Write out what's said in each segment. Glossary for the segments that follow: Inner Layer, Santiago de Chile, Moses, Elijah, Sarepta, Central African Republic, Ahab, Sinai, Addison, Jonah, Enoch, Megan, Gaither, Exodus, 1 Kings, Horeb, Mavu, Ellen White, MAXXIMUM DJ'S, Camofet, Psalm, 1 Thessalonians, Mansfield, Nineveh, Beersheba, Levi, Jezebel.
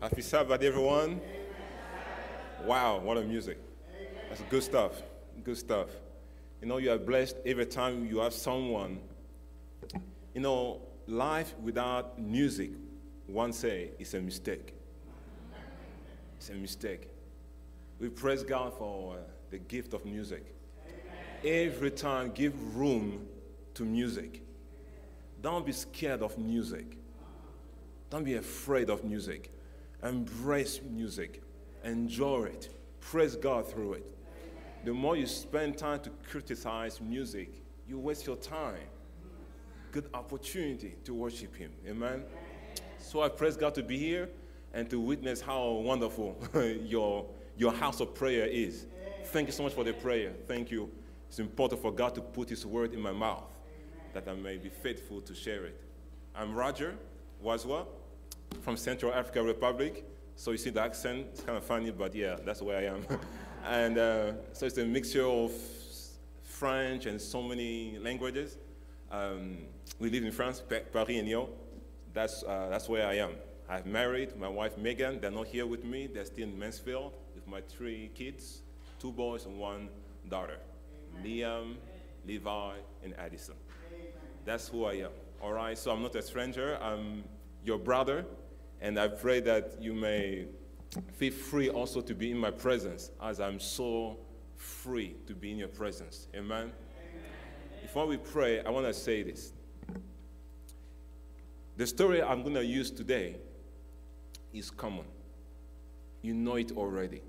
Happy Sabbath, everyone. Wow, what a music. That's good stuff. Good stuff. You know, you are blessed every time you have someone. You know, life without music, one say, is a mistake. It's a mistake. We praise God for the gift of music. Every time, give room to music. Don't be scared of music. Don't be afraid of music. Embrace music. Enjoy it. Praise God through it. The more you spend time to criticize music, you waste your time. Good opportunity to worship Him. Amen? So I praise God to be here and to witness how wonderful your house of prayer is. Thank you so much for the prayer. Thank you. It's important for God to put His word in my mouth that I may be faithful to share it. I'm Roger Wazwa from Central African Republic. So you see the accent, it's kind of funny, but yeah, that's where I am. And so it's a mixture of French and so many languages. We live in France, Paris and Lyon. That's where I am. I've married my wife, Megan. They're not here with me. They're still in Mansfield with my three kids, 2 boys and 1 daughter, Liam, Levi, and Addison. That's who I am. All right, so I'm not a stranger. I'm your brother, and I pray that you may feel free also to be in my presence as I'm so free to be in your presence. Amen? Amen. Before we pray, I want to say this. The story I'm going to use today is common. You know it already.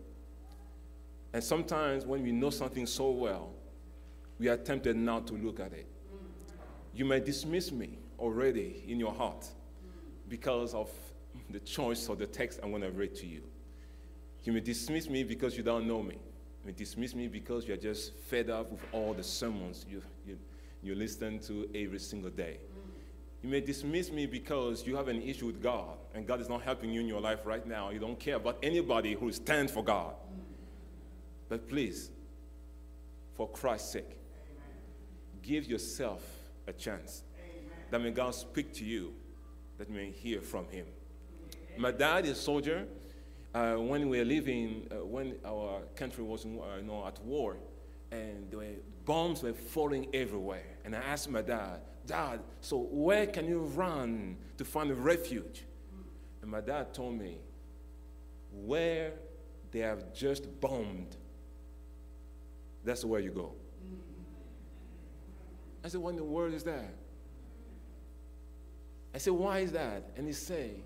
And sometimes when we know something so well, we are tempted not to look at it. You may dismiss me already in your heart because of the choice of the text I'm going to read to you. You may dismiss me because you don't know me. You may dismiss me because you're just fed up with all the sermons you listen to every single day. You may dismiss me because you have an issue with God, and God is not helping you in your life right now. You don't care about anybody who stands for God. But please, for Christ's sake, give yourself a chance. That may God speak to you, that may hear from Him. My dad is a soldier. When we were living, when our country was at war, and bombs were falling everywhere. And I asked my dad, "Dad, so where can you run to find a refuge?" And my dad told me, "Where they have just bombed, that's where you go." I said, "What in the world is that?" I said, "Why is that?" And he said,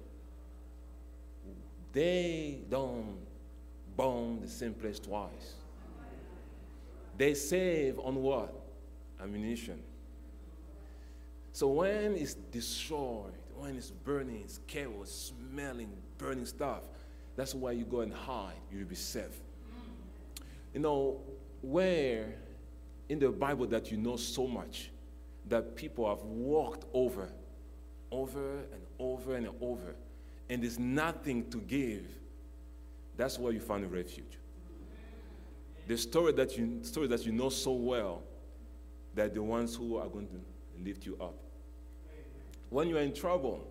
"They don't bomb the same place twice. They save on what? Ammunition. So when it's destroyed, when it's burning, it's chaos, smelling, burning stuff, that's why you go and hide. You'll be safe." You know, where in the Bible that you know so much that people have walked over and over, and there's nothing to give, that's where you find a refuge. The story that you know so well, they're the ones who are going to lift you up. When you are in trouble,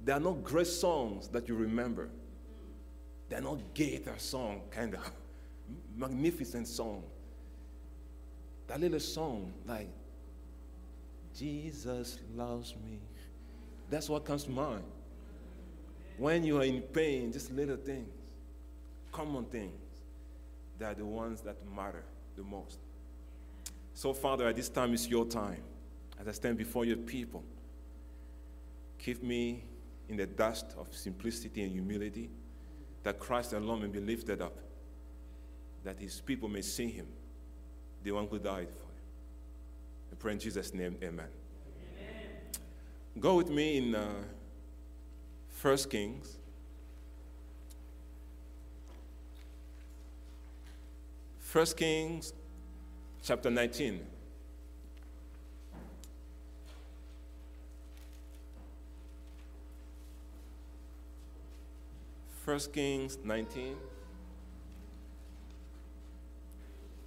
there are no great songs that you remember. They're not gaither song, kind of magnificent song. That little song like, "Jesus loves me." That's what comes to mind. When you are in pain, just little things, common things, they are the ones that matter the most. So, Father, at this time is your time. As I stand before your people, keep me in the dust of simplicity and humility, that Christ alone may be lifted up, that His people may see Him, the one who died for Him. I pray in Jesus' name, amen. Amen. Go with me in 1 Kings. 1 Kings chapter 19. First Kings 19,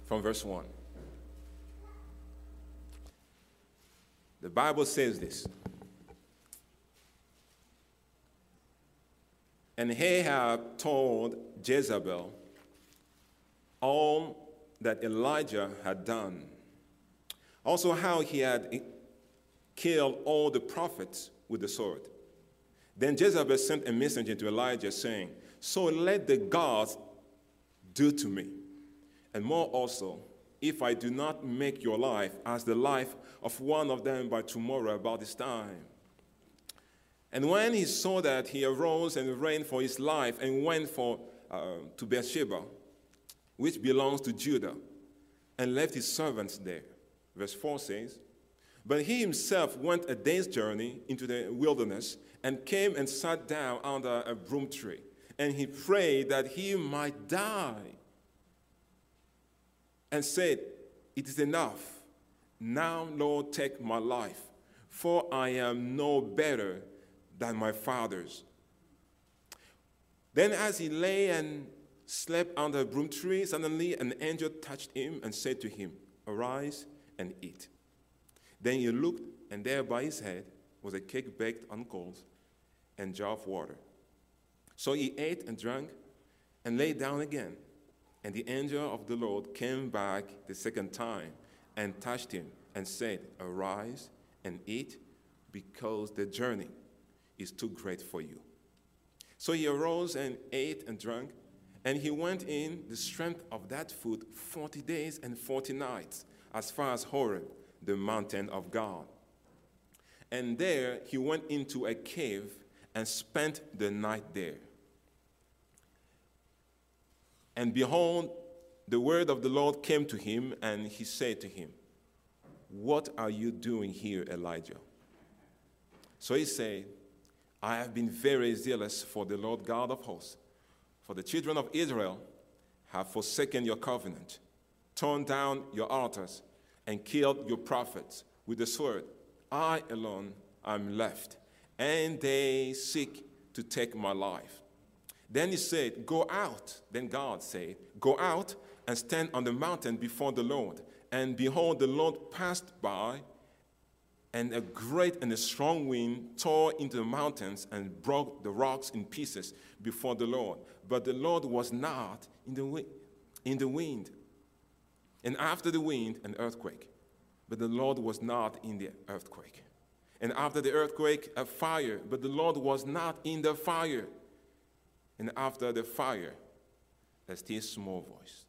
from verse 1. The Bible says this. And Ahab told Jezebel all that Elijah had done, also how he had killed all the prophets with the sword. Then Jezebel sent a messenger to Elijah saying, "So let the gods do to me, and more also, if I do not make your life as the life of one of them by tomorrow about this time." And when he saw that, he arose and ran for his life and went to Beersheba, which belongs to Judah, and left his servants there. Verse 4 says, "But he himself went a day's journey into the wilderness and came and sat down under a broom tree, and he prayed that he might die, and said, 'It is enough. Now, Lord, take my life, for I am no better than my fathers.' Then as he lay and slept under a broom tree, suddenly an angel touched him and said to him, 'Arise and eat.' Then he looked, and there by his head was a cake baked on coals and jar of water. So he ate and drank and lay down again. And the angel of the Lord came back the second time and touched him and said, 'Arise and eat, because the journey is too great for you.' So he arose and ate and drank, and he went in the strength of that food 40 days and 40 nights, as far as Horeb, the mountain of God. And there he went into a cave and spent the night there. And behold, the word of the Lord came to him, and he said to him, 'What are you doing here, Elijah?' So he said, 'I have been very zealous for the Lord God of hosts, for the children of Israel have forsaken your covenant, torn down your altars, and killed your prophets with the sword. I alone am left, and they seek to take my life.' Then he said, 'Go out.' Then God said, 'Go out and stand on the mountain before the Lord.' And behold, the Lord passed by, and a great and a strong wind tore into the mountains and broke the rocks in pieces before the Lord. But the Lord was not in the wind. And after the wind, an earthquake. But the Lord was not in the earthquake. And after the earthquake, a fire. But the Lord was not in the fire. And after the fire, a still small voice.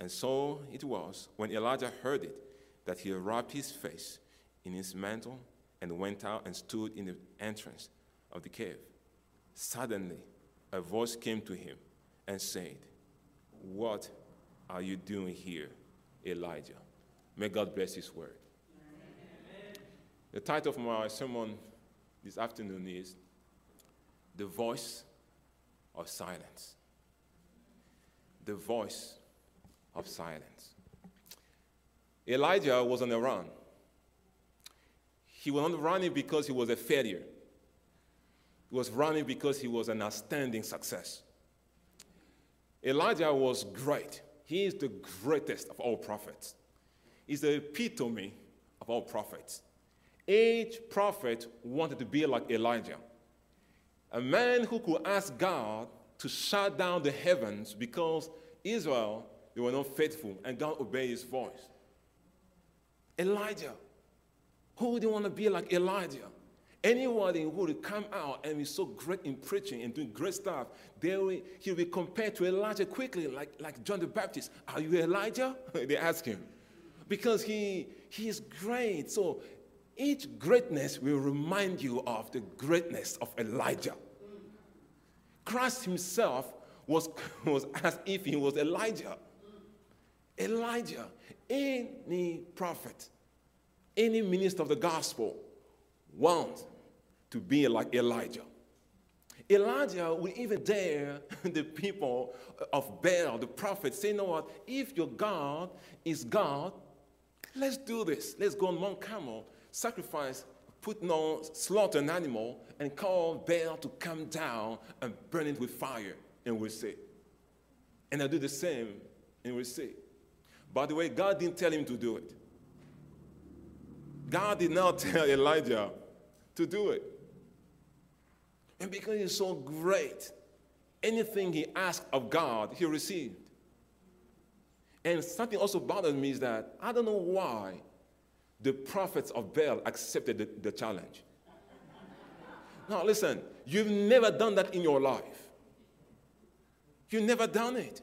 And so it was, when Elijah heard it, that he wrapped his face in his mantle and went out and stood in the entrance of the cave. Suddenly, a voice came to him and said, 'What are you doing here, Elijah?'" May God bless his word. Amen. The title of my sermon this afternoon is "The Voice of Silence." The voice of silence. Elijah was on the run. He was not running because he was a failure. He was running because he was an outstanding success. Elijah was great. He is the greatest of all prophets. He's the epitome of all prophets. Each prophet wanted to be like Elijah, a man who could ask God to shut down the heavens because Israel, they were not faithful, and God obeyed his voice. Elijah. Who would want to be like Elijah? Anybody who would come out and be so great in preaching and doing great stuff, he'll be compared to Elijah quickly, like John the Baptist. "Are you Elijah?" they ask him. Because he is great. So each greatness will remind you of the greatness of Elijah. Christ himself was as if he was Elijah. Elijah, any prophet, any minister of the gospel wants to be like Elijah. Elijah will even dare the people of Baal, the prophets, say, "You know what, if your God is God, let's do this. Let's go on Mount Carmel, sacrifice, slaughter an animal, and call Baal to come down and burn it with fire, and we'll see. And I'll do the same, and we'll see." By the way, God didn't tell him to do it. God did not tell Elijah to do it. And because he's so great, anything he asked of God, he received. And something also bothered me is that I don't know why the prophets of Baal accepted the challenge. Now listen, you've never done that in your life. You've never done it.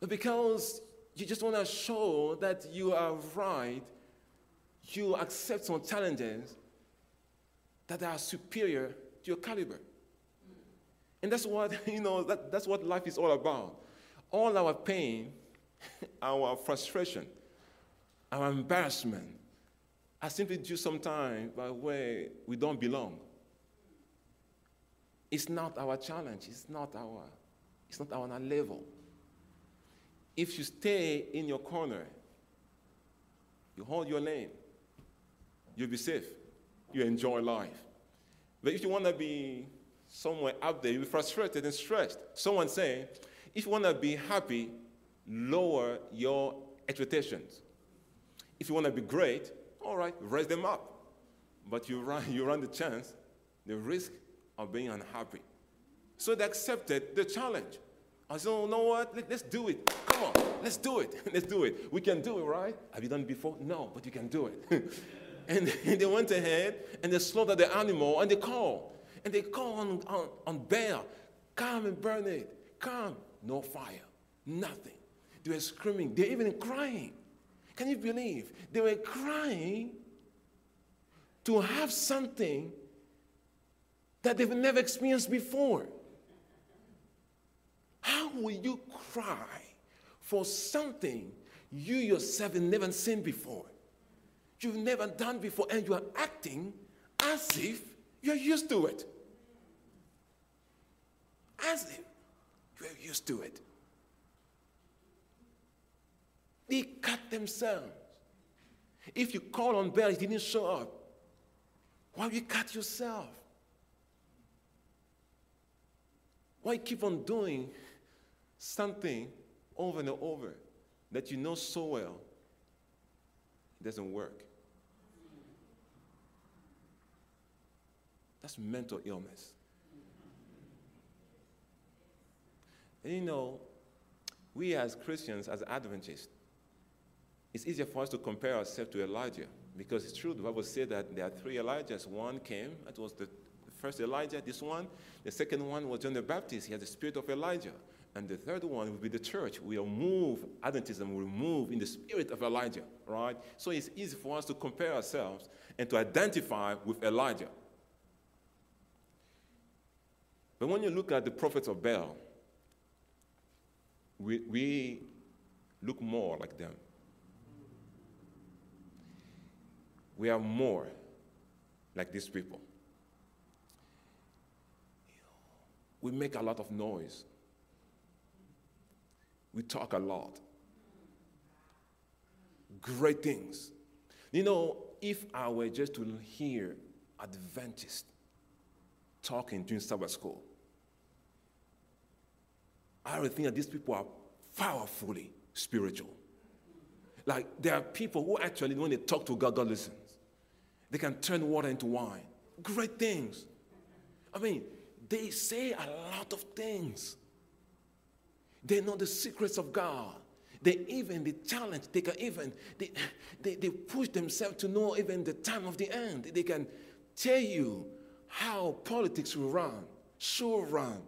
But because you just want to show that you are right, you accept some challenges that are superior to your caliber. And that's what, you know, that's what life is all about. All our pain, our frustration, our embarrassment are simply due sometimes by where we don't belong. It's not our challenge. It's not our level. If you stay in your corner, you hold your lane, you'll be safe. You enjoy life. But if you want to be somewhere up there, you'll be frustrated and stressed. Someone saying, if you want to be happy, lower your expectations. If you want to be great, all right, raise them up. But you run the chance, the risk of being unhappy. So they accepted the challenge. I said, oh, you know what? Let's do it. Come on, let's do it. Let's do it. We can do it, right? Have you done it before? No, but you can do it. And they went ahead, and they slaughtered the animal, and they called. And they called on Baal, come and burn it. Come. No fire. Nothing. They were screaming. They were even crying. Can you believe? They were crying to have something that they've never experienced before. How will you cry for something you yourself have never seen before? You've never done before, and you are acting as if you're used to it. As if you're used to it. They cut themselves. If you call on Baal, he didn't show up. Why you cut yourself? Why keep on doing something over and over that you know so well it doesn't work? That's mental illness. And you know, we as Christians, as Adventists, it's easier for us to compare ourselves to Elijah, because it's true, the Bible says that there are three Elijahs. One came, that was the first Elijah, this one. The second one was John the Baptist. He had the spirit of Elijah. And the third one will be the church. We will move, Adventism will move in the spirit of Elijah, right? So it's easy for us to compare ourselves and to identify with Elijah. But when you look at the prophets of Baal, we look more like them. We are more like these people. We make a lot of noise. We talk a lot. Great things. You know, if I were just to hear Adventists talking during Sabbath school, I would think that these people are powerfully spiritual. Like, there are people who actually, when they talk to God, God listens. They can turn water into wine. Great things. I mean, they say a lot of things. They know the secrets of God. They push themselves to know even the time of the end. They can tell you how politics will run, should run,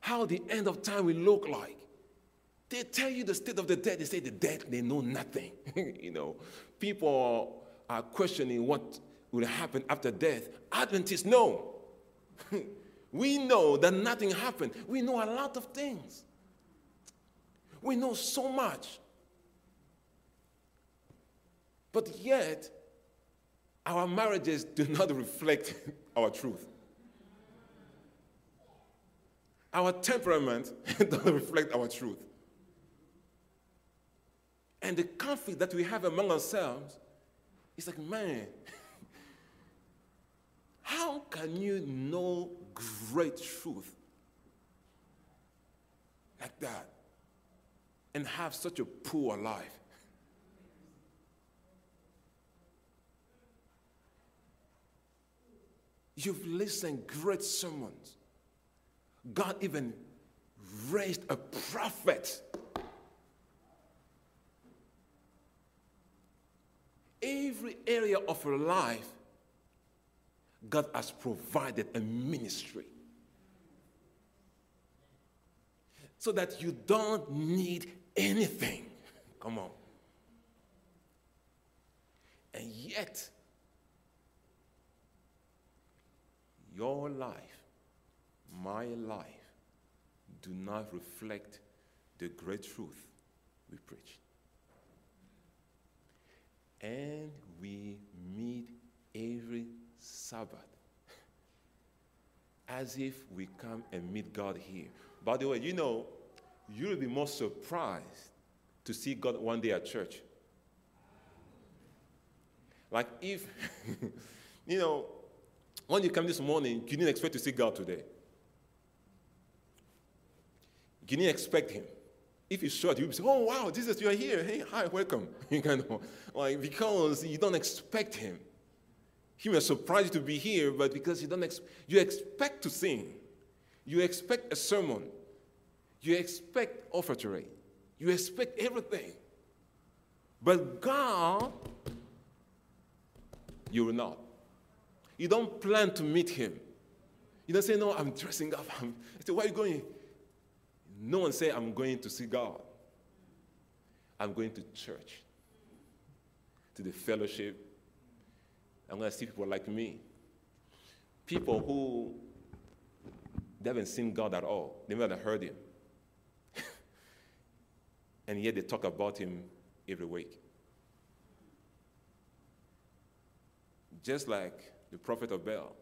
how the end of time will look like. They tell you the state of the dead. They say the dead, they know nothing. You know, people are questioning what will happen after death. Adventists know. We know that nothing happened. We know a lot of things. We know so much. But yet, our marriages do not reflect our truth. Our temperament doesn't reflect our truth. And the conflict that we have among ourselves is like, man, how can you know great truth like that and have such a poor life? You've listened great sermons. God even raised a prophet. Every area of your life, God has provided a ministry so that you don't need anything. Come on. And yet, your life, my life, do not reflect the great truth we preach. And we meet every Sabbath as if we come and meet God here. By the way, you know, you'll be more surprised to see God one day at church. Like if, you know, when you come this morning, you didn't expect to see God today. You didn't expect him. If you showed, you'd say, oh, wow, Jesus, you are here. Hey, hi, welcome. You know, like, because you don't expect him. He was surprised to be here, but because you don't you expect to sing. You expect a sermon. You expect offertory. You expect everything. But God, you will not. You don't plan to meet him. You don't say, no, I'm dressing up. I say, where are you going? No one say, I'm going to see God. I'm going to church, to the fellowship. I'm going to see people like me. People who, they haven't seen God at all. They never heard him. And yet they talk about him every week. Just like the prophet of Baal,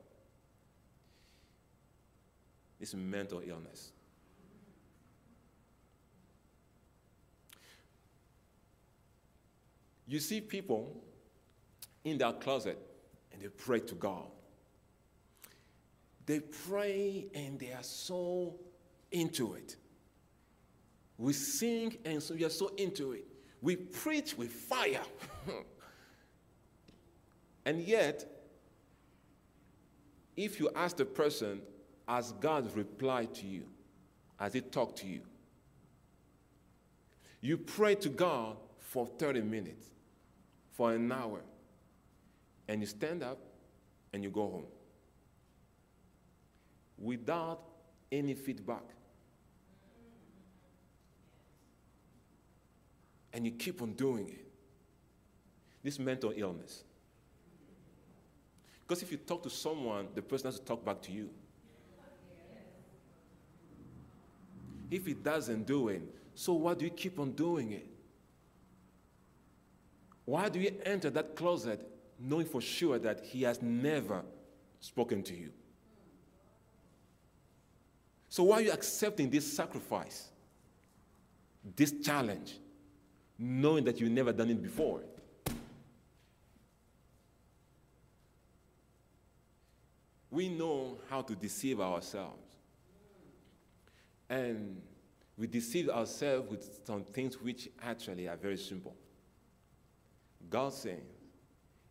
this mental illness. You see people in their closet, and they pray to God. They pray, and they are so into it. We sing, and so we are so into it. We preach with fire. And yet, if you ask the person, has God replied to you? Has he talked to you? You pray to God for 30 minutes, for an hour, and you stand up and you go home without any feedback. And you keep on doing it. This mental illness. Because if you talk to someone, the person has to talk back to you. If he doesn't do it, so why do you keep on doing it? Why do you enter that closet knowing for sure that he has never spoken to you? So why are you accepting this sacrifice, this challenge, knowing that you've never done it before? We know how to deceive ourselves. And we deceive ourselves with some things which actually are very simple. God saying,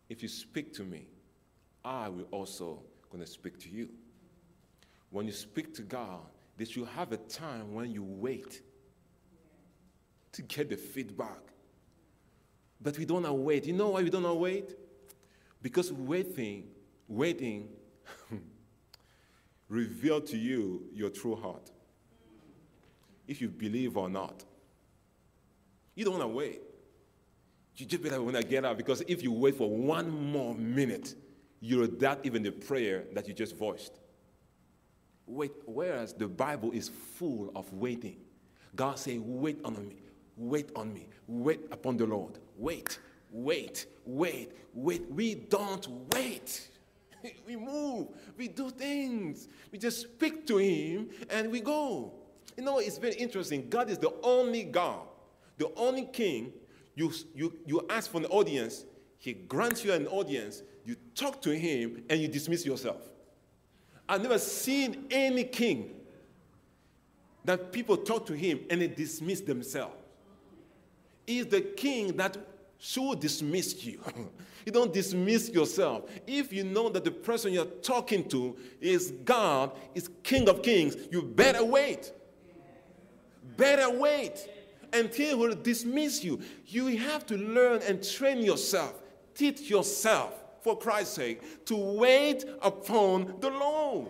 if you speak to me, I will also going to speak to you. When you speak to God, there should have a time when you wait to get the feedback. But we don't wait. You know why we don't wait? Because waiting reveal to you your true heart, if you believe or not. You don't want to wait. You just better want to get out, because if you wait for one more minute, you'll doubt even the prayer that you just voiced. Wait, whereas the Bible is full of waiting. God saying, wait on me, wait on me, wait upon the Lord. Wait, wait, wait, wait. We don't wait. We move, we do things, we just speak to him, and we go. You know, it's very interesting. God is the only God, the only king. You ask for an audience, he grants you an audience, you talk to him, and you dismiss yourself. I've never seen any king that people talk to him and they dismiss themselves. He's the king that she will dismiss you. You don't dismiss yourself. If you know that the person you're talking to is God, is King of Kings, you better wait. Better wait until he will dismiss you. You have to learn and train yourself, teach yourself, for Christ's sake, to wait upon the Lord.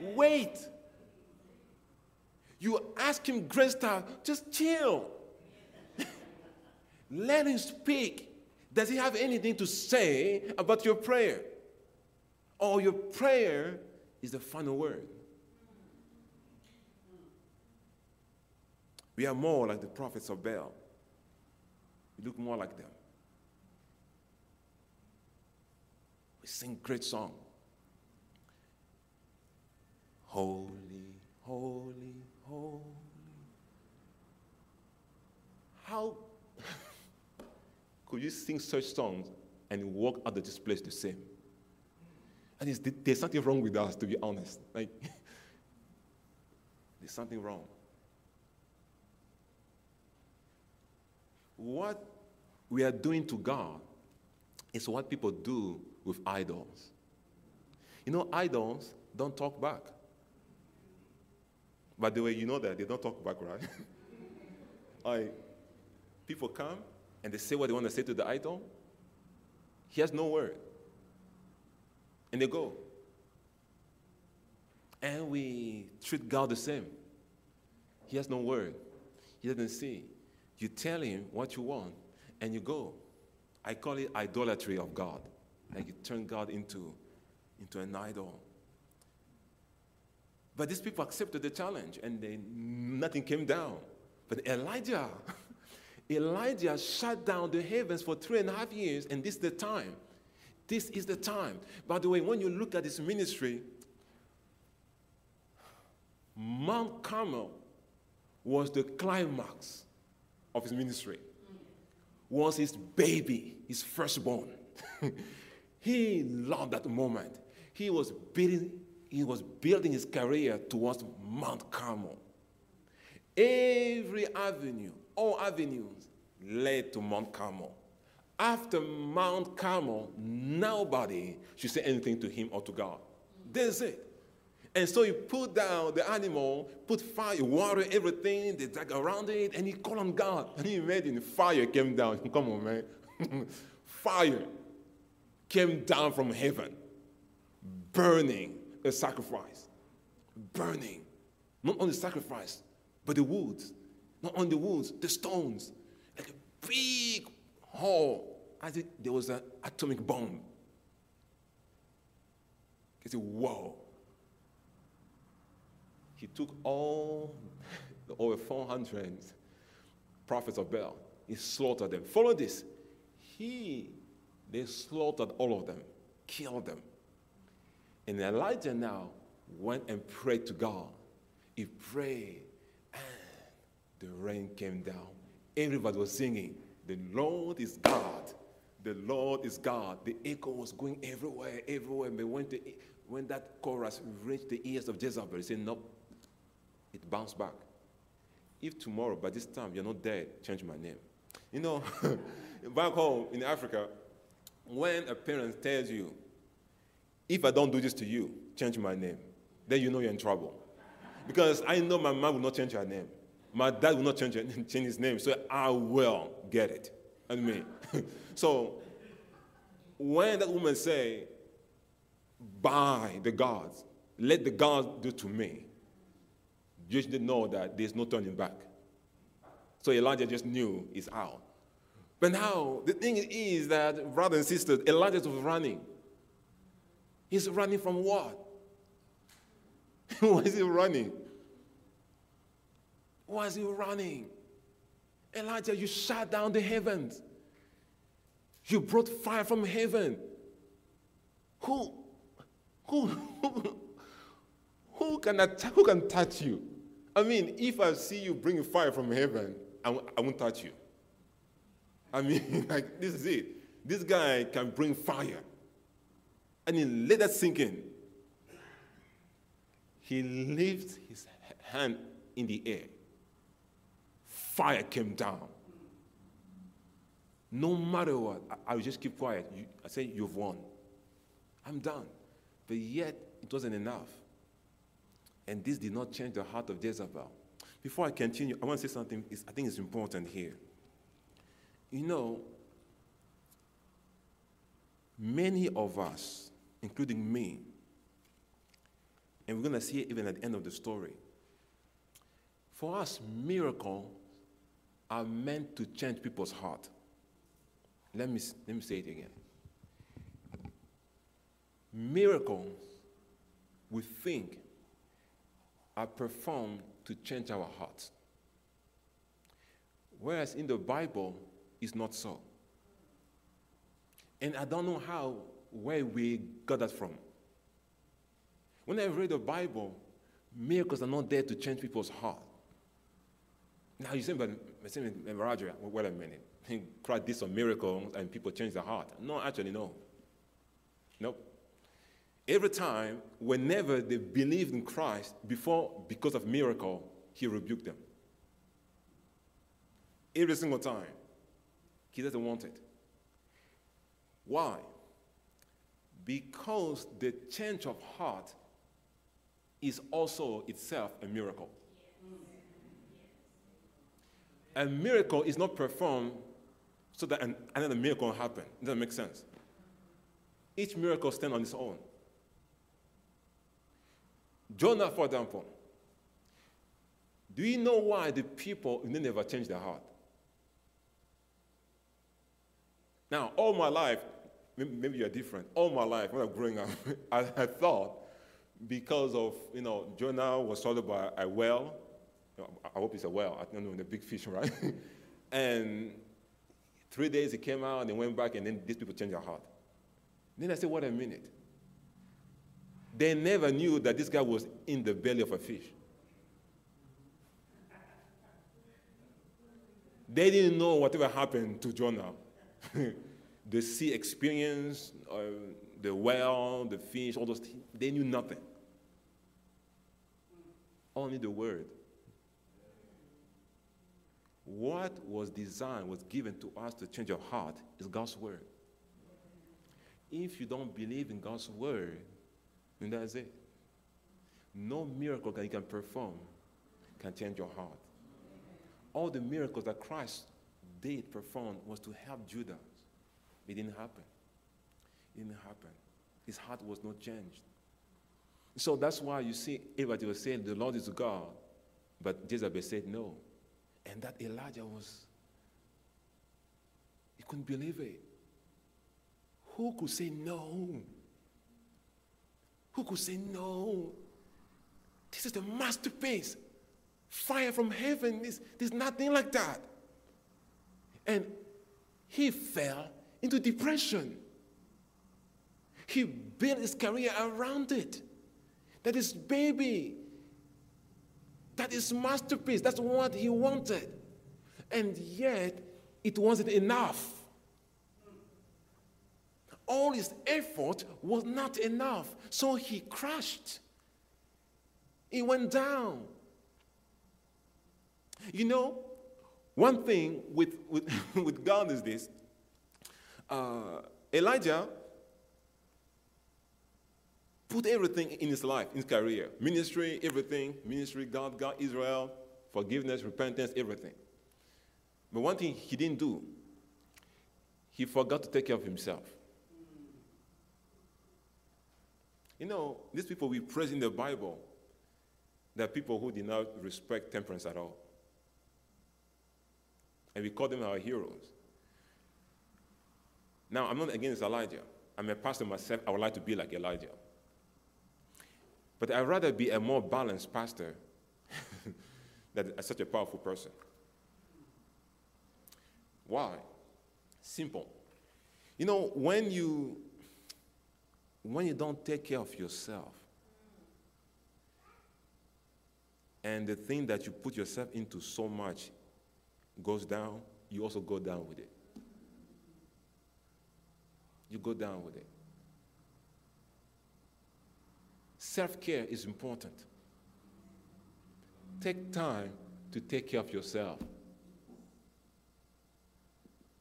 Wait. You ask him grace time, just chill. Let him speak. Does he have anything to say about your prayer? Or your prayer is the final word. We are more like the prophets of Baal. We look more like them. We sing great songs. Holy, holy, holy. How could you sing such songs and walk out of this place the same? And there's something wrong with us, to be honest. Like, there's something wrong. What we are doing to God is what people do with idols. You know, idols don't talk back. By the way, you know that they don't talk back, right? People come, and they say what they want to say to the idol. He has no word. And they go. And we treat God the same. He has no word. He doesn't see. You tell him what you want, and you go. I call it idolatry of God. Like you turn God into an idol. But these people accepted the challenge, and nothing came down. But Elijah shut down the heavens for 3.5 years, and this is the time. This is the time. By the way, when you look at his ministry, Mount Carmel was the climax of his ministry, was his baby, his firstborn. He loved that moment. He was building his career towards Mount Carmel. Every avenue, all avenues led to Mount Carmel. After Mount Carmel, nobody should say anything to him or to God. That's it. And so he put down the animal, put fire, water, everything, they dug around it, and he called on God. And he made it, fire came down. Come on, man. Fire came down from heaven, burning a sacrifice. Burning. Not only sacrifice, but the woods. Not only the woods, the stones, like a big hole, as if there was an atomic bomb. He said, whoa. He took all the over 400 prophets of Baal. He slaughtered them. Follow this. They slaughtered all of them, killed them. And Elijah now went and prayed to God. He prayed. The rain came down. Everybody was singing, the Lord is God. The Lord is God. The echo was going everywhere, everywhere. But when that chorus reached the ears of Jezebel, he said, nope, it bounced back. If tomorrow, by this time, you're not dead, change my name. You know, back home in Africa, when a parent tells you, if I don't do this to you, change my name, then you know you're in trouble. Because I know my mom will not change her name. My dad will not change his name, so I will get it. I mean, so when that woman say, by the gods, let the gods do to me, you should know that there's no turning back. So Elijah just knew it's out. But now, the thing is that, brothers and sisters, Elijah was running. He's running from what? Why is he running? Why is he running? Elijah, you shut down the heavens. You brought fire from heaven. Who can touch you? I mean, if I see you bring fire from heaven, I won't touch you. I mean, like, this is it. This guy can bring fire. And he let that sink in. He lifts his hand in the air. Fire came down. No matter what, I will just keep quiet. I say, you've won. I'm done. But yet, it wasn't enough. And this did not change the heart of Jezebel. Before I continue, I want to say something I think is important here. You know, many of us, including me, and we're going to see it even at the end of the story, for us, miracles are meant to change people's heart. Let me say it again. Miracles, we think, are performed to change our hearts. Whereas in the Bible, it's not so. And I don't know where we got that from. When I read the Bible, miracles are not there to change people's heart. Now you say, but Roger, wait a minute. He tried this on miracles and people change their heart. No, actually, no. Nope. Every time, whenever they believed in Christ, because of miracle, he rebuked them. Every single time. He doesn't want it. Why? Because the change of heart is also itself a miracle. A miracle is not performed so that another miracle will happen. It doesn't make sense. Each miracle stands on its own. Jonah, for example. Do you know why the people in Nineveh changed their heart? Now, all my life, maybe you're different. All my life, when I was growing up, I thought because of, you know, Jonah was swallowed by a whale. I hope it's a whale. I don't know, the big fish, right? And 3 days it came out and went back, and then these people changed their heart. Then I said, what a minute. They never knew that this guy was in the belly of a fish. They didn't know whatever happened to Jonah. The sea experience, the whale, the fish, all those things. They knew nothing. Only the word. What was designed, was given to us to change your heart is God's word. If you don't believe in God's word, then that's it. No miracle that you can perform can change your heart. All the miracles that Christ did perform was to help Judah. It didn't happen. It didn't happen. His heart was not changed. So that's why you see everybody was saying the Lord is God, but Jezebel said no. And that Elijah he couldn't believe it. Who could say no? Who could say no? This is the masterpiece. Fire from heaven. There's nothing like that. And he fell into depression. He built his career around it. That is baby. That is masterpiece. That's what he wanted. And yet, it wasn't enough. All his effort was not enough. So he crashed. He went down. You know, one thing with God is this. Elijah put everything in his life, in his career. Ministry, everything. Ministry, God, Israel, forgiveness, repentance, everything. But one thing he didn't do, he forgot to take care of himself. You know, these people we praise in the Bible, they're people who did not respect temperance at all. And we call them our heroes. Now, I'm not against Elijah. I'm a pastor myself. I would like to be like Elijah. But I'd rather be a more balanced pastor than such a powerful person. Why? Simple. You know, when you don't take care of yourself and the thing that you put yourself into so much goes down, you also go down with it. You go down with it. Self-care is important. Take time to take care of yourself.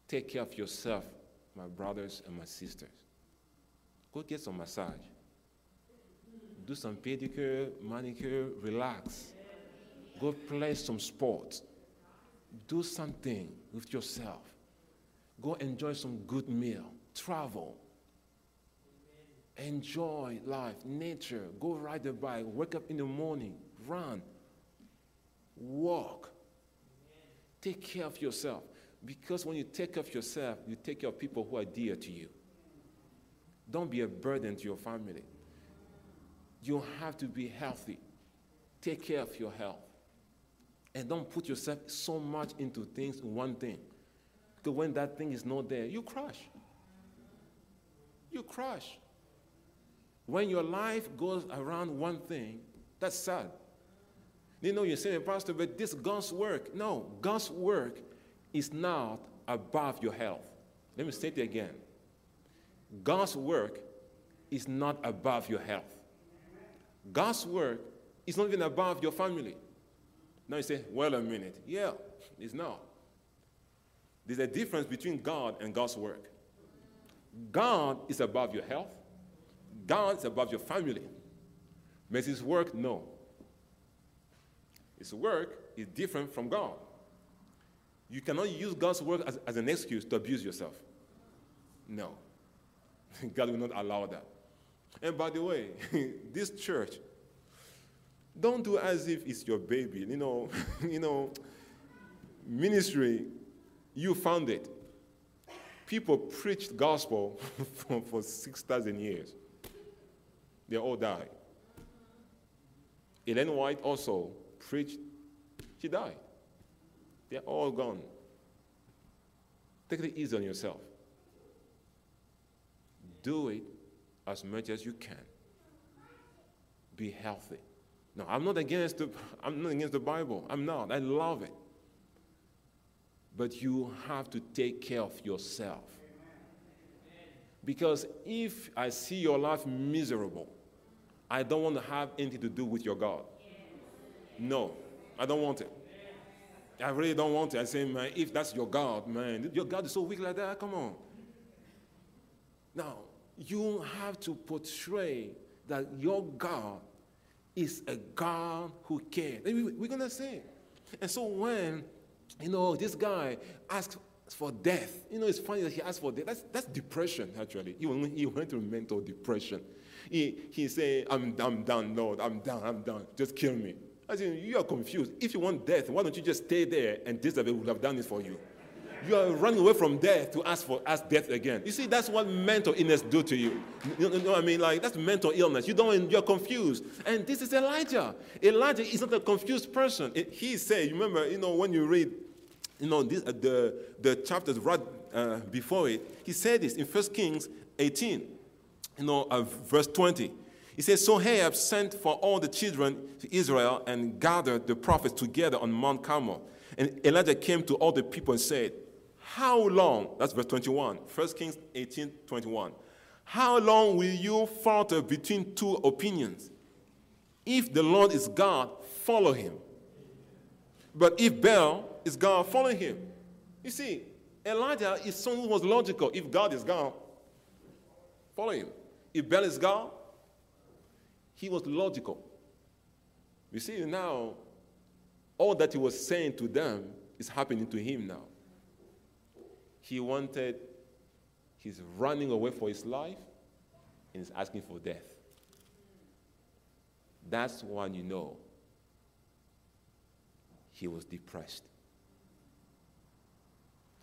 Take care of yourself, my brothers and my sisters. Go get some massage. Do some pedicure, manicure, relax. Go play some sports. Do something with yourself. Go enjoy some good meal. Travel. Enjoy life, nature. Go ride a bike. Wake up in the morning. Run. Walk. Take care of yourself. Because when you take care of yourself, you take care of people who are dear to you. Don't be a burden to your family. You have to be healthy. Take care of your health. And don't put yourself so much into things, one thing. Because when that thing is not there, you crash. You crash. When your life goes around one thing, that's sad. You know, you're saying, Pastor, but this God's work. No, God's work is not above your health. Let me state it again. God's work is not above your health. God's work is not even above your family. Now you say, well, a minute. Yeah, it's not. There's a difference between God and God's work. God is above your health. God is above your family. But His work, no. His work is different from God. You cannot use God's work as an excuse to abuse yourself. No. God will not allow that. And by the way, this church, don't do as if it's your baby. You know, ministry, you found it. People preached gospel for 6,000 years. They all died. Ellen White also preached. She died. They're all gone. Take it easy on yourself. Do it as much as you can. Be healthy. No, I'm not against the Bible. I'm not. I love it. But you have to take care of yourself. Because if I see your life miserable, I don't want to have anything to do with your God. No, I don't want it. I really don't want it. I say, man, if that's your God, man, your God is so weak like that, come on. Now, you have to portray that your God is a God who cares. We're going to say it. And so when, this guy asks for death, it's funny that he asked for death. That's depression, actually. He went through mental depression. He said, I'm done, Lord. I'm done. Just kill me. I said, you are confused. If you want death, why don't you just stay there and Jezebel would have done it for you? You are running away from death to ask death again. You see, that's what mental illness do to you. You know what I mean? Like, that's mental illness. You're confused. And this is Elijah. Elijah is not a confused person. He said, remember, when you read, the chapters right before it, he said this in 1 Kings 18, verse 20. He says, so Ahab sent for all the children to Israel and gathered the prophets together on Mount Carmel. And Elijah came to all the people and said, how long, that's verse 21, 1 Kings 18, 21. How long will you falter between two opinions? If the Lord is God, follow him. But if Baal is God, follow him. You see, Elijah is someone who was logical. If God is God, follow him. If Baal is God, he was logical. You see, now, all that he was saying to them is happening to him now. He's running away for his life, and he's asking for death. That's when you know he was depressed.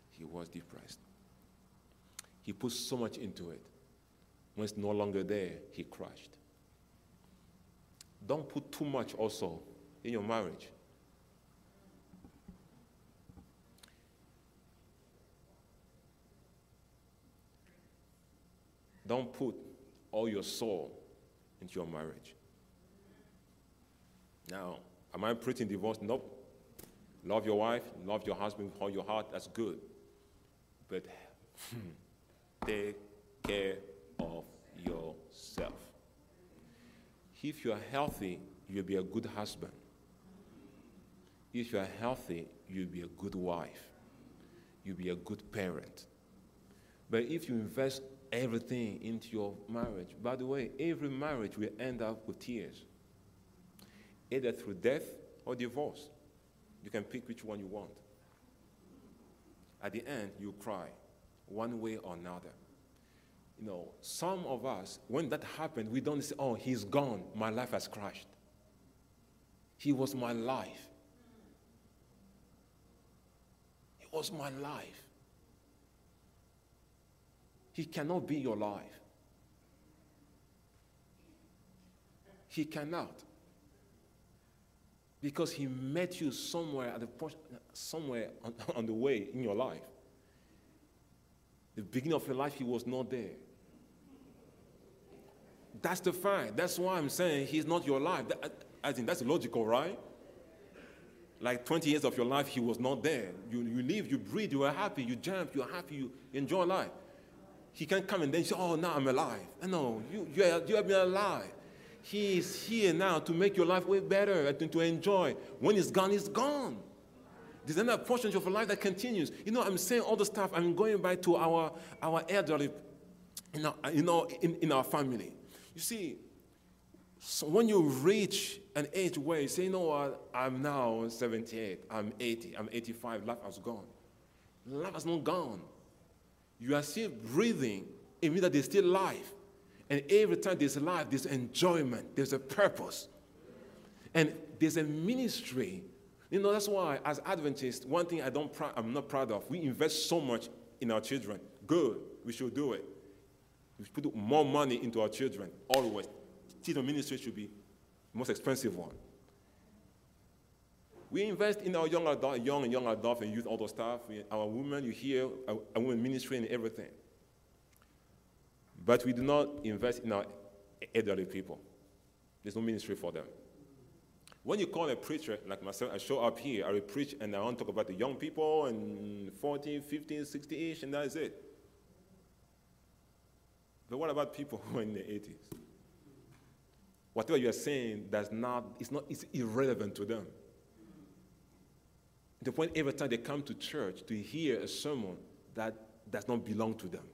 He was depressed. He put so much into it. When it's no longer there, he crashed. Don't put too much also in your marriage. Don't put all your soul into your marriage. Now, am I preaching divorce? Nope. Love your wife, love your husband with all your heart, that's good. But take care of yourself. If you are healthy, you'll be a good husband. If you are healthy, you'll be a good wife. you'll be a good parent. But if you invest everything into your marriage, by the way, every marriage will end up with tears, either through death or divorce. You can pick which one you want. At the end, you cry, one way or another. You know, some of us, when that happened, we don't say, oh, he's gone, my life has crashed. He was my life. He was my life. He cannot be your life. He cannot. Because he met you somewhere at the somewhere on the way in your life. The beginning of your life, he was not there. That's the fact. That's why I'm saying he's not your life. I think that's logical, right? Like 20 years of your life, he was not there. You live, you breathe, you are happy, you jump, you are happy, you enjoy life. He can't come and then say, oh, now I'm alive. No, you have been alive. He is here now to make your life way better and to enjoy. When it's gone, it's gone. There's another portion of your life that continues. You know, I'm saying all the stuff. I'm going back to our elderly, in our family. You see, so when you reach an age where you say, you know what, I'm now 78, I'm 80, I'm 85, life has gone. Life has not gone. You are still breathing. It means that there's still life. And every time there's life, there's enjoyment, there's a purpose. And there's a ministry. You know, that's why as Adventists, one thing I'm not proud of, we invest so much in our children. Good, we should do it. We should put more money into our children, always. Children ministry should be the most expensive one. We invest in our young adult and youth, all those stuff. Our women, you hear, our women ministry and everything. But we do not invest in our elderly people. There's no ministry for them. When you call a preacher, like myself, I show up here, I will preach, and I want to talk about the young people, and 40, 50, 60-ish, and that is it. But what about people who are in their 80s? Whatever you are saying, it's irrelevant to them. The point every time they come to church to hear a sermon that does not belong to them.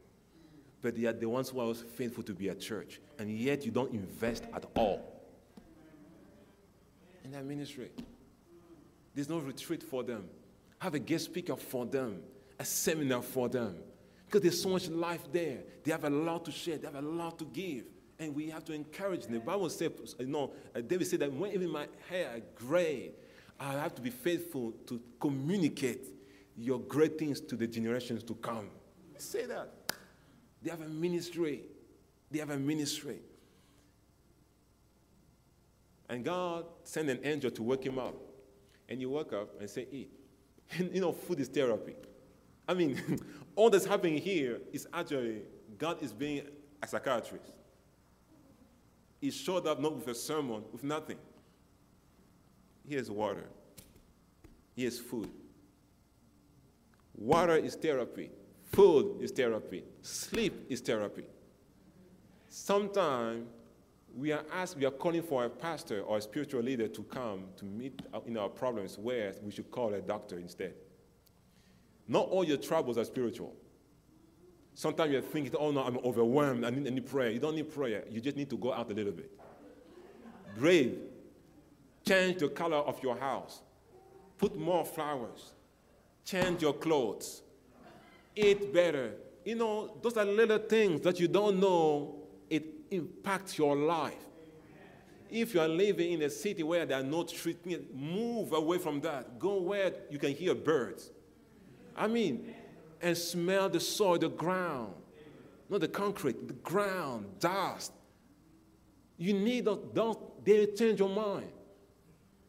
But they are the ones who are faithful to be at church, and yet you don't invest at all in that ministry. There's no retreat for them. Have a guest speaker for them, a seminar for them, because there's so much life there. They have a lot to share. They have a lot to give, and we have to encourage them. The Bible says, you know, David said that when even my hair is gray, I have to be faithful to communicate your great things to the generations to come. Say that. They have a ministry. They have a ministry. And God sent an angel to wake him up. And you wake up and say, eat. And you know, food is therapy. I mean, all that's happening here is actually God is being a psychiatrist. He showed up not with a sermon, with nothing. Here's water. Here's food. Water is therapy. Food is therapy. Sleep is therapy. Sometimes we are calling for a pastor or a spiritual leader to come to meet in our problems, where we should call a doctor instead. Not all your troubles are spiritual. Sometimes you're thinking, oh no, I'm overwhelmed, I need prayer. You don't need prayer. You just need to go out a little bit. Breathe. Change the color of your house. Put more flowers. Change your clothes. Eat better. You know, those are little things that you don't know. It impacts your life. If you are living in a city where there are no treatment, move away from that. Go where you can hear birds. I mean, and smell the soil, the ground. Not the concrete, the ground, dust. You need those, they change your mind.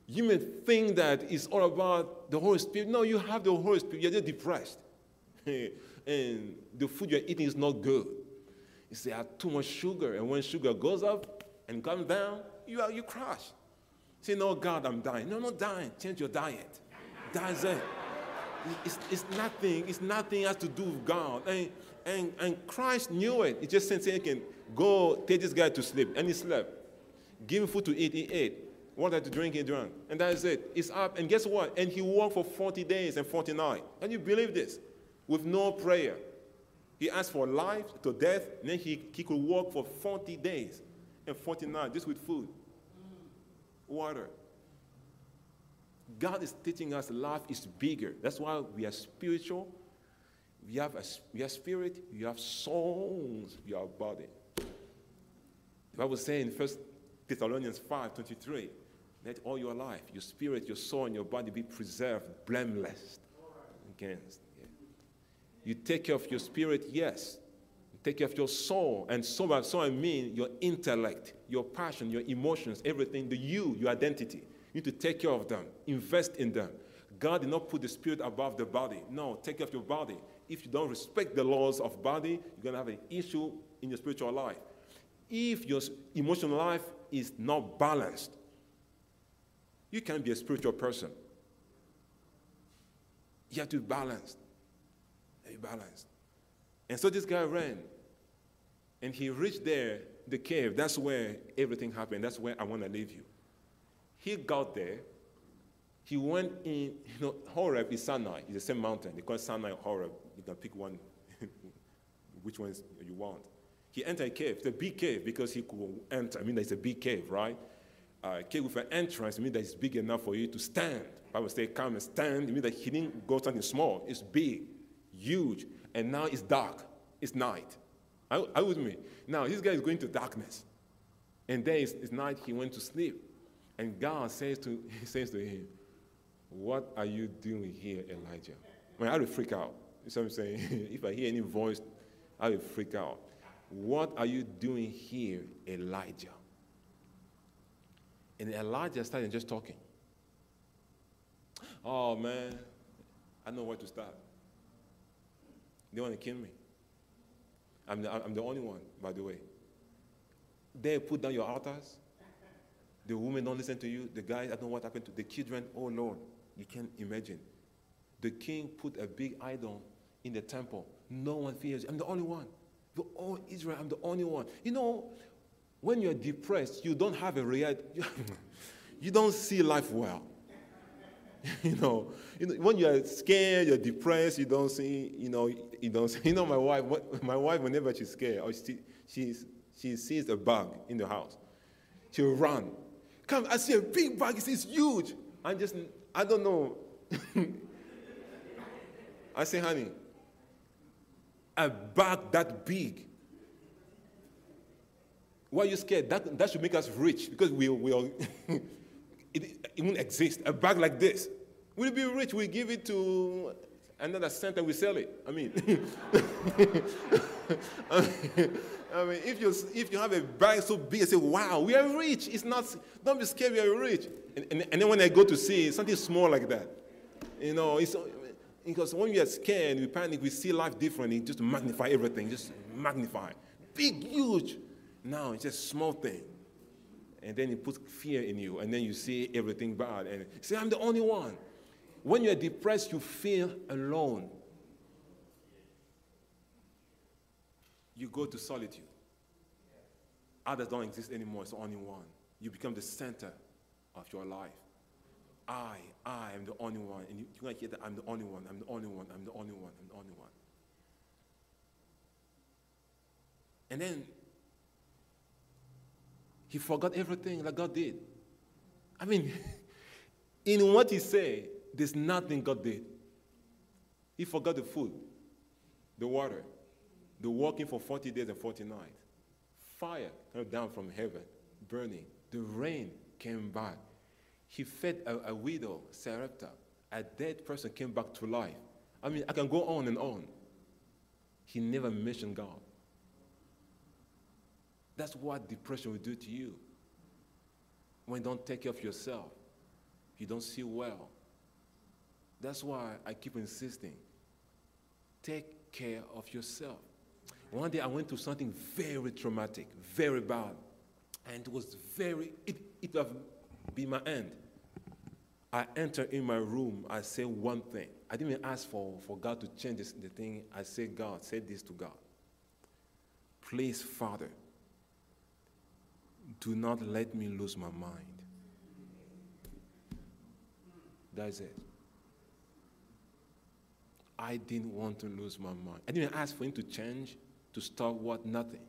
You may think that it's all about the Holy Spirit. No, you have the Holy Spirit. You're just depressed. And the food you're eating is not good. You say, I have too much sugar. And when sugar goes up and comes down, you crash. Say, no, God, I'm dying. No, not dying. Change your diet. That's it. It's nothing. It's nothing has to do with God. And Christ knew it. He just said, he can go take this guy to sleep. And he slept. Give him food to eat. He ate. Water to drink. He drank. And that is it. It's up. And guess what? And he walked for 40 days and 40 nights. And you believe this? with no prayer. He asked for life to death, and then he could walk for 40 days and 40 nights just with food, water. God is teaching us life is bigger. That's why we are spiritual. We have spirit, you have souls, you have body. The Bible says in 1 Thessalonians 5:23, let all your life, your spirit, your soul, and your body be preserved, blameless against. Yeah. You take care of your spirit, yes. You take care of your soul, and so by soul I mean your intellect, your passion, your emotions, everything, your identity. You need to take care of them, invest in them. God did not put the spirit above the body. No, take care of your body. If you don't respect the laws of body, you're going to have an issue in your spiritual life. If your emotional life is not balanced, you can be a spiritual person. You have to be balanced. And so this guy ran, and he reached there, the cave. That's where everything happened. That's where I want to leave you. He got there. He went in, Horeb is Sinai. It's the same mountain. They call it Sinai or Horeb. You can pick one, which one you want. He entered a cave. It's a big cave because he could enter. I mean, it's a big cave, right? A cave with an entrance means that it's big enough for you to stand. I would say, come and stand. It means that he didn't go something small. It's big, huge, and now it's dark. It's night. I with me. Now, this guy is going to darkness. And then it's night. He went to sleep. And God says to him, what are you doing here, Elijah? I mean, I would freak out. You see what I'm saying? If I hear any voice, I would freak out. What are you doing here, Elijah? And Elijah started just talking. Oh, man, I know where to start. They want to kill me. I'm the only one, by the way. They put down your altars. The women don't listen to you. The guys, I don't know what happened to the children. Oh, Lord, you can't imagine. The king put a big idol in the temple. No one fears you. I'm the only one. The whole Israel, I'm the only one. You know, when you're depressed, you don't have a reality. You don't see life well. You know, when you're scared, you're depressed, you don't see, my wife, whenever she's scared, or she sees a bug in the house, she'll run. Come, I see a big bug. It's huge. I don't know. I say, honey, a bug that big. Why are you scared? That should make us rich because it won't exist. A bug like this. We'll be rich. We give it to another center. We sell it. I mean, if you have a bag so big, you say, wow, we are rich. It's not, don't be scared, we are rich. And then when I go to see something small like that, it's, because when we are scared, we panic, we see life differently, just magnify everything, just magnify. Big, huge. No, it's just small thing. And then it puts fear in you, and then you see everything bad. And you say, I'm the only one. When you are depressed, you feel alone. You go to solitude. Others don't exist anymore. It's only one. You become the center of your life. I am the only one. And you're going to hear that I'm the only one. I'm the only one. I'm the only one. I'm the only one. And then he forgot everything that God did. I mean, in what he said, there's nothing God did. He forgot the food, the water. They're walking for 40 days and 40 nights. Fire came down from heaven, burning. The rain came back. He fed a widow, Sarepta. A dead person came back to life. I mean, I can go on and on. He never mentioned God. That's what depression will do to you. When you don't take care of yourself, you don't see well. That's why I keep insisting. Take care of yourself. One day I went through something very traumatic, very bad, and it would have been my end. I entered in my room, I said one thing. I didn't even ask for God to change the thing. I said, God, say this to God. Please, Father, do not let me lose my mind. That's it. I didn't want to lose my mind. I didn't ask for him to change, to stop what, nothing.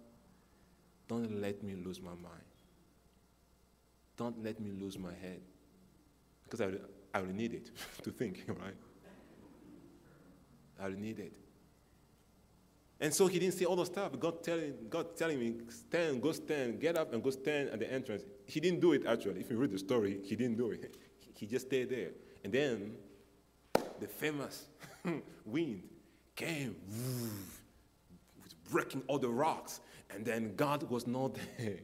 Don't let me lose my mind. Don't let me lose my head. Because I will need it to think, right? I will need it. And so he didn't say all those stuff. God telling me, stand, get up and go stand at the entrance. He didn't do it, actually. If you read the story, he didn't do it. He just stayed there. And then the famous wind came, breaking all the rocks. And then God was not there.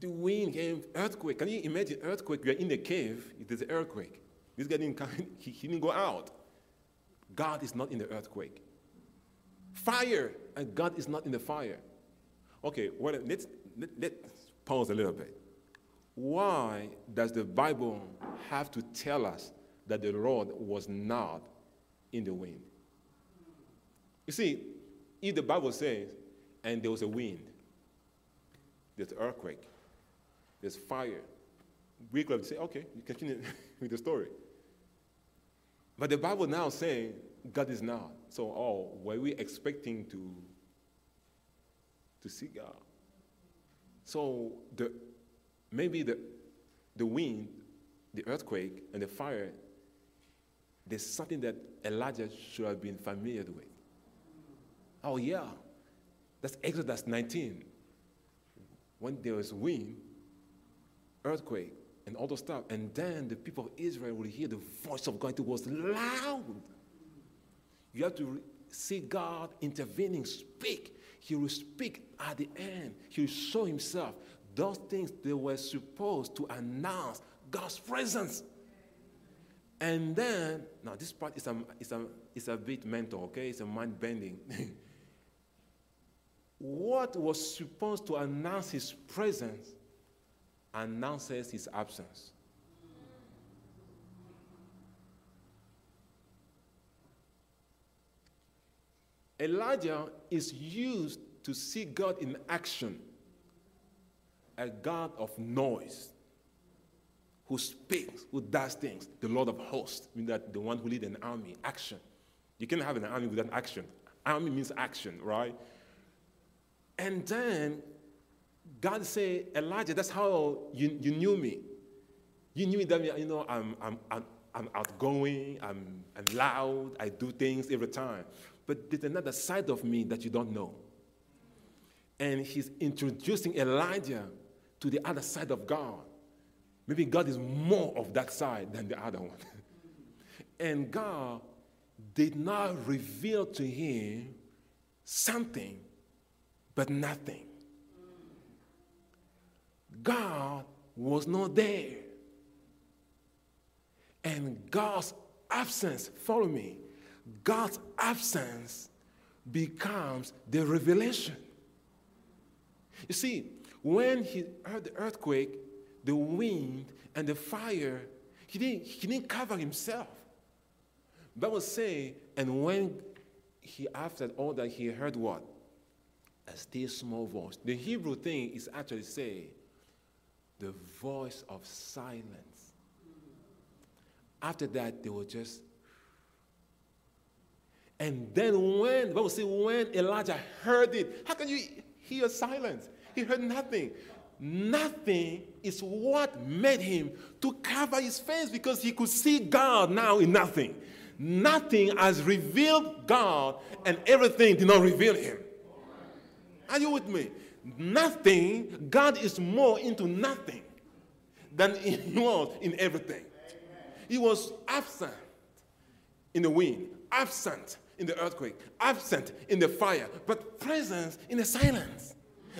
The wind came, earthquake. Can you imagine earthquake? We are in the cave. There's an earthquake. This guy didn't come. He didn't go out. God is not in the earthquake. Fire, and God is not in the fire. Okay, well, let's pause a little bit. Why does the Bible have to tell us that the Lord was not in the wind? You see, if the Bible says, and there was a wind, there's an earthquake, there's fire, we could say, okay, you continue with the story. But the Bible now saying, God is not. So, were we expecting to see God? So, maybe the wind, the earthquake, and the fire, there's something that Elijah should have been familiar with. Oh, yeah. That's Exodus 19. When there was wind, earthquake, and all those stuff, and then the people of Israel will hear the voice of God. It was loud. You have to see God intervening, speak. He will speak at the end. He will show himself. Those things, they were supposed to announce God's presence. And then, now this part is a bit mental, okay? It's a mind-bending. What was supposed to announce his presence announces his absence. Elijah is used to see God in action, a God of noise, who speaks, who does things, the Lord of hosts, mean that the one who leads an army, action. You can't have an army without action. Army means action, right? And then God said, Elijah, that's how you knew me. You knew that, I'm outgoing, I'm loud, I do things every time. But there's another side of me that you don't know. And he's introducing Elijah to the other side of God. Maybe God is more of that side than the other one. And God did not reveal to him something, but nothing. God was not there. And God's absence, follow me, God's absence becomes the revelation. You see, when he heard the earthquake, the wind, and the fire, he didn't cover himself. The Bible says, and when after all that, he heard what? A still small voice. The Hebrew thing is actually say, the voice of silence. After that, they were just. And then when, the Bible says, when Elijah heard it, how can you hear silence? He heard nothing. Nothing is what made him to cover his face, because he could see God now in nothing. Nothing has revealed God, and everything did not reveal him. Are you with me? Nothing, God is more into nothing than he was in everything. He was absent in the wind, absent in the earthquake, absent in the fire, but presence in the silence.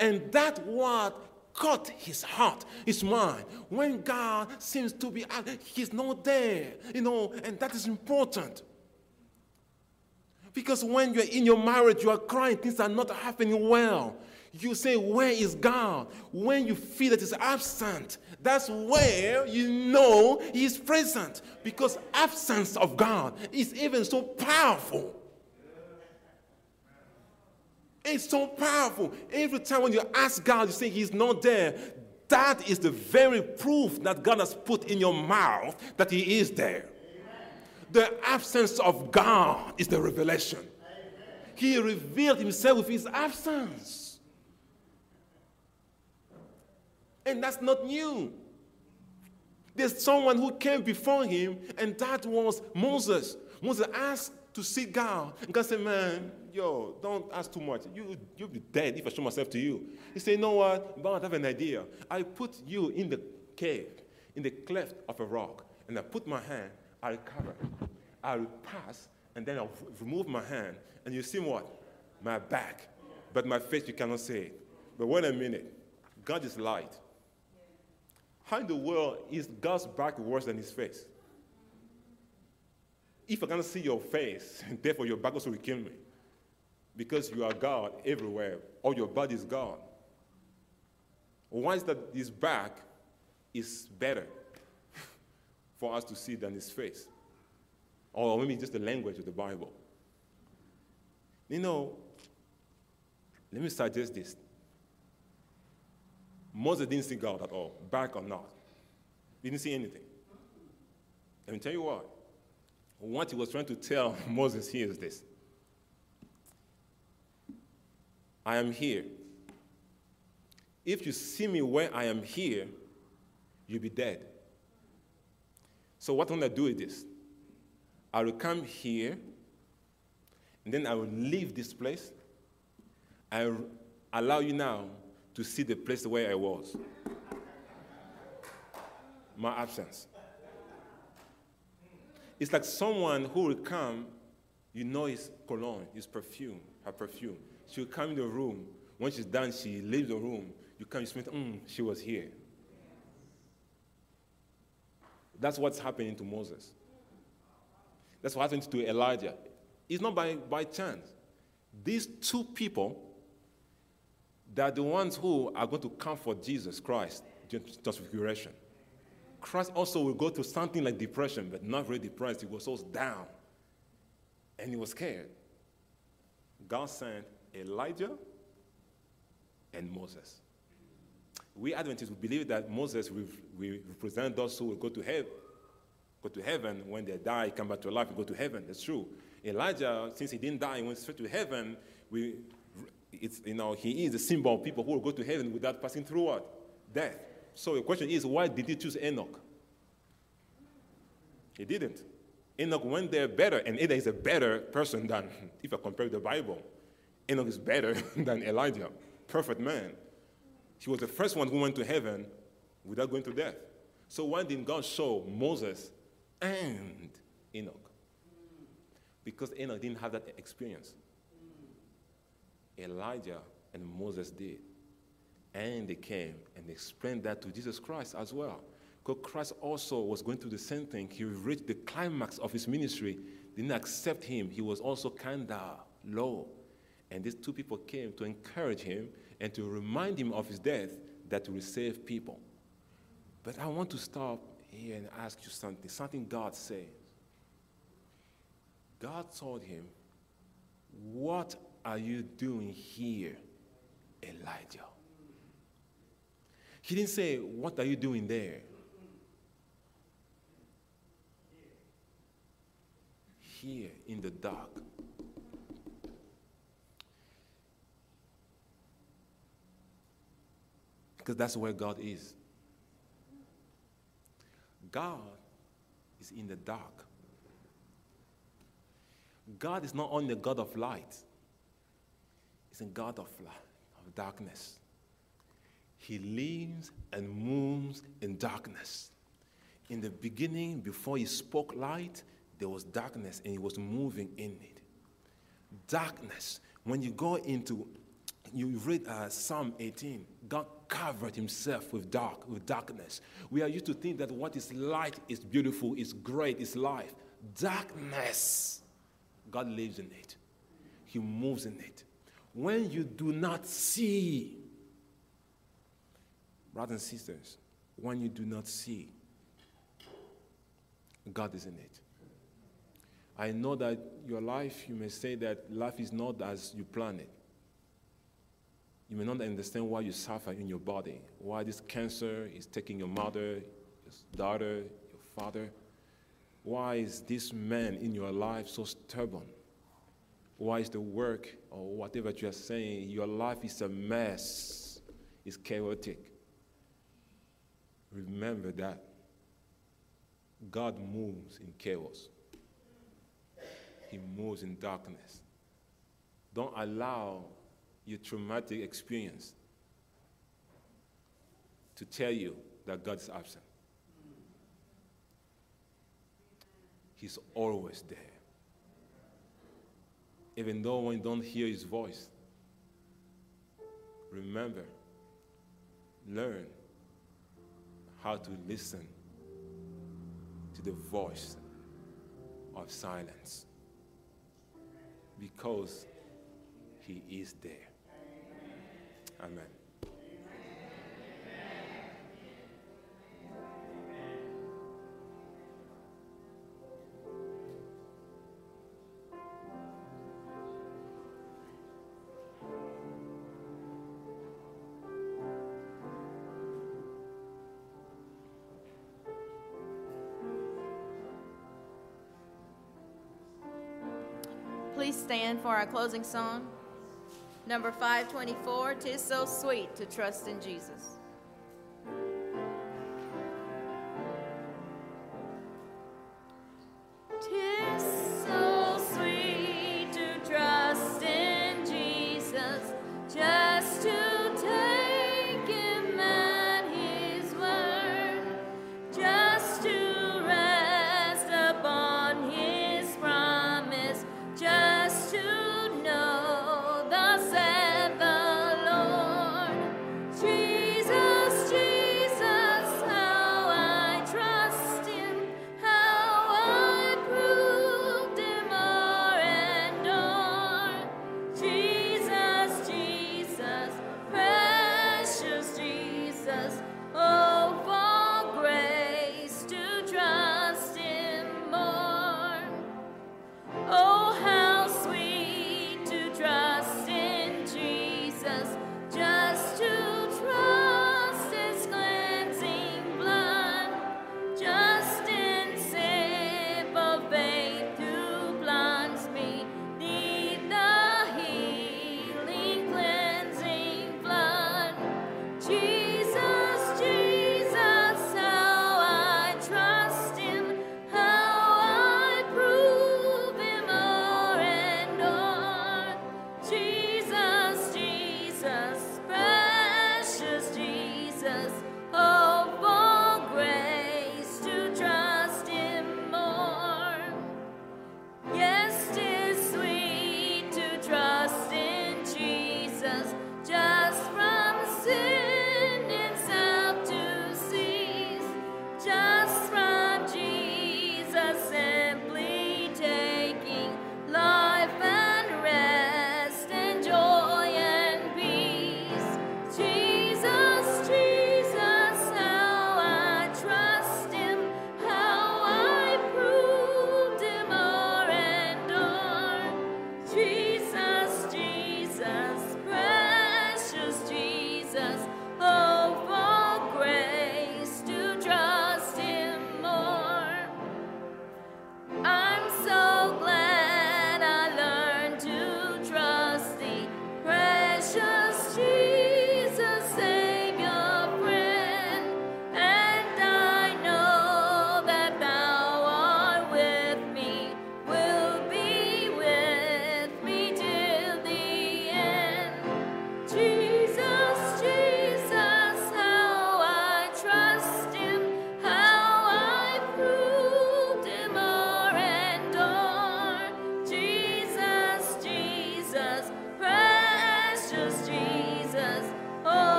And that's what caught his heart, his mind. When God seems to be out, he's not there, and that is important. Because when you're in your marriage, you are crying, things are not happening well. You say, where is God? When you feel that he's absent, that's where you know he's present. Because absence of God is even so powerful. It's so powerful. Every time when you ask God, you say he's not there. That is the very proof that God has put in your mouth that he is there. The absence of God is the revelation. He revealed himself with his absence. And that's not new. There's someone who came before him, and that was Moses. Moses asked to see God. And God said, man, yo, don't ask too much. You'll be dead if I show myself to you. He said, you know what? But I have an idea. I put you in the cave, in the cleft of a rock, and I put my hand, I'll cover it. I'll pass, and then I'll remove my hand, and you see what? My back. But my face, you cannot see it. But wait a minute. God is light. How in the world is God's back worse than his face? If I cannot see your face, therefore your back also will kill me. Because you are God everywhere. All your body is God. Why is that his back is better for us to see than his face? Or maybe just the language of the Bible. You know, let me suggest this. Moses didn't see God at all, back or not. He didn't see anything. Let me tell you what he was trying to tell Moses here is this. I am here. If you see me where I am here, you'll be dead. So what I'm going to do is this. I will come here, and then I will leave this place. I will allow you now to see the place where I was. My absence. It's like someone who will come, you know his cologne, his perfume, her perfume. She'll come in the room. When she's done, she leaves the room. You come, you smell, she was here. That's what's happening to Moses. That's what happened to Elijah. It's not by chance. These two people, they're the ones who are going to come for Jesus Christ, transfiguration. Christ also will go through something like depression, but not really depressed. He was so down, and he was scared. God sent Elijah and Moses. We Adventists believe that Moses will represent those who will go to heaven when they die, come back to life, and go to heaven. That's true. Elijah, since he didn't die, he went straight to heaven. He is the symbol of people who will go to heaven without passing through what? Death. So the question is, why did he choose Enoch? He didn't. Enoch went there better, and Enoch is a better person than, if I compare the Bible, Enoch is better than Elijah, perfect man. He was the first one who went to heaven without going to death. So why didn't God show Moses and Enoch? Because Enoch didn't have that experience. Elijah and Moses did. And they came and explained that to Jesus Christ as well. Because Christ also was going through the same thing. He reached the climax of his ministry. They didn't accept him. He was also kind of low. And these two people came to encourage him and to remind him of his death that will save people. But I want to stop here and ask you something God says. God told him, what are you doing here, Elijah? He didn't say, what are you doing there? Here in the dark. Because that's where God is. God is in the dark. God is not only a God of light. He's a God of darkness. He lives and moves in darkness. In the beginning, before he spoke light, there was darkness, and he was moving in it. Darkness. When you go into, you read Psalm 18, God covered himself with darkness. We are used to think that what is light is beautiful, is great, is life. Darkness. God lives in it. He moves in it. When you do not see, brothers and sisters, when you do not see, God is in it. I know that your life, you may say that life is not as you plan it. You may not understand why you suffer in your body, why this cancer is taking your mother, your daughter, your father. Why is this man in your life so stubborn? Why is the work or whatever you are saying, your life is a mess, it's chaotic? Remember that God moves in chaos. He moves in darkness. Don't allow your traumatic experience to tell you that God is absent. He's always there. Even though we don't hear his voice, remember, learn how to listen to the voice of silence, because he is there. Amen. Please stand for our closing song, number 524, 'Tis So Sweet to Trust in Jesus.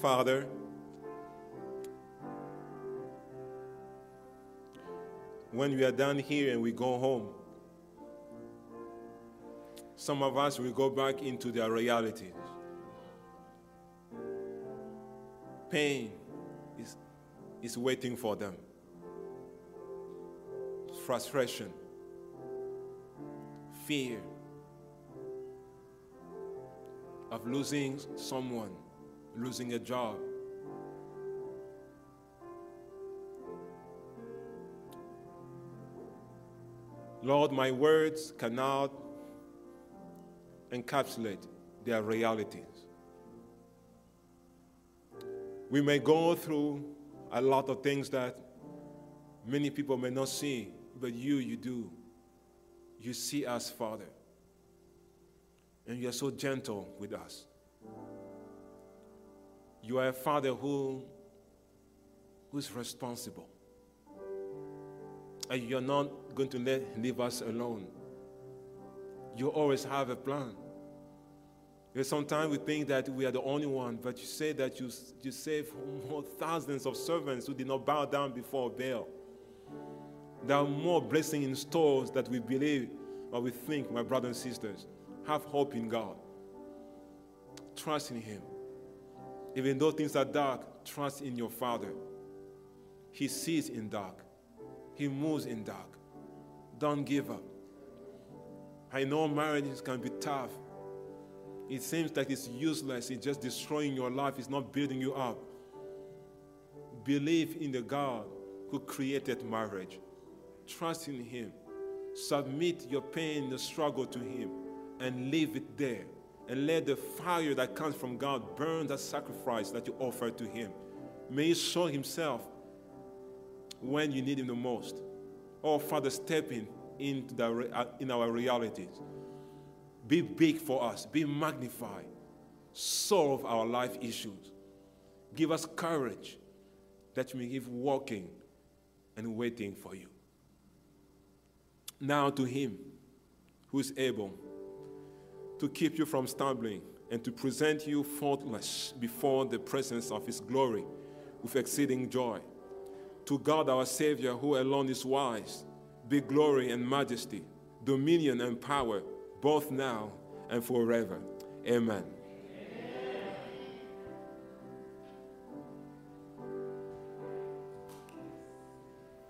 Father, when we are down here and we go home, some of us will go back into their realities. Pain is waiting for them. Frustration fear of losing someone, losing a job. Lord, my words cannot encapsulate their realities. We may go through a lot of things that many people may not see, but you do. You see us, Father, and you are so gentle with us. You are a Father who's responsible, and you're not going to leave us alone. You always have a plan. Sometimes we think that we are the only one, but you say that you saved thousands of servants who did not bow down before Baal. There are more blessings in stores that we believe or we think, my brothers and sisters. Have hope in God. Trust in Him. Even though things are dark, trust in your Father. He sees in dark. He moves in dark. Don't give up. I know marriages can be tough. It seems like it's useless. It's just destroying your life. It's not building you up. Believe in the God who created marriage. Trust in Him. Submit your pain, the struggle to Him, and leave it there. And let the fire that comes from God burn that sacrifice that you offer to Him. May He show Himself when you need Him the most. Oh, Father, step in our realities. Be big for us. Be magnified. Solve our life issues. Give us courage that we may keep walking and waiting for you. Now to Him who is able to keep you from stumbling and to present you faultless before the presence of His glory with exceeding joy. To God our Savior, who alone is wise, be glory and majesty, dominion and power, both now and forever. Amen.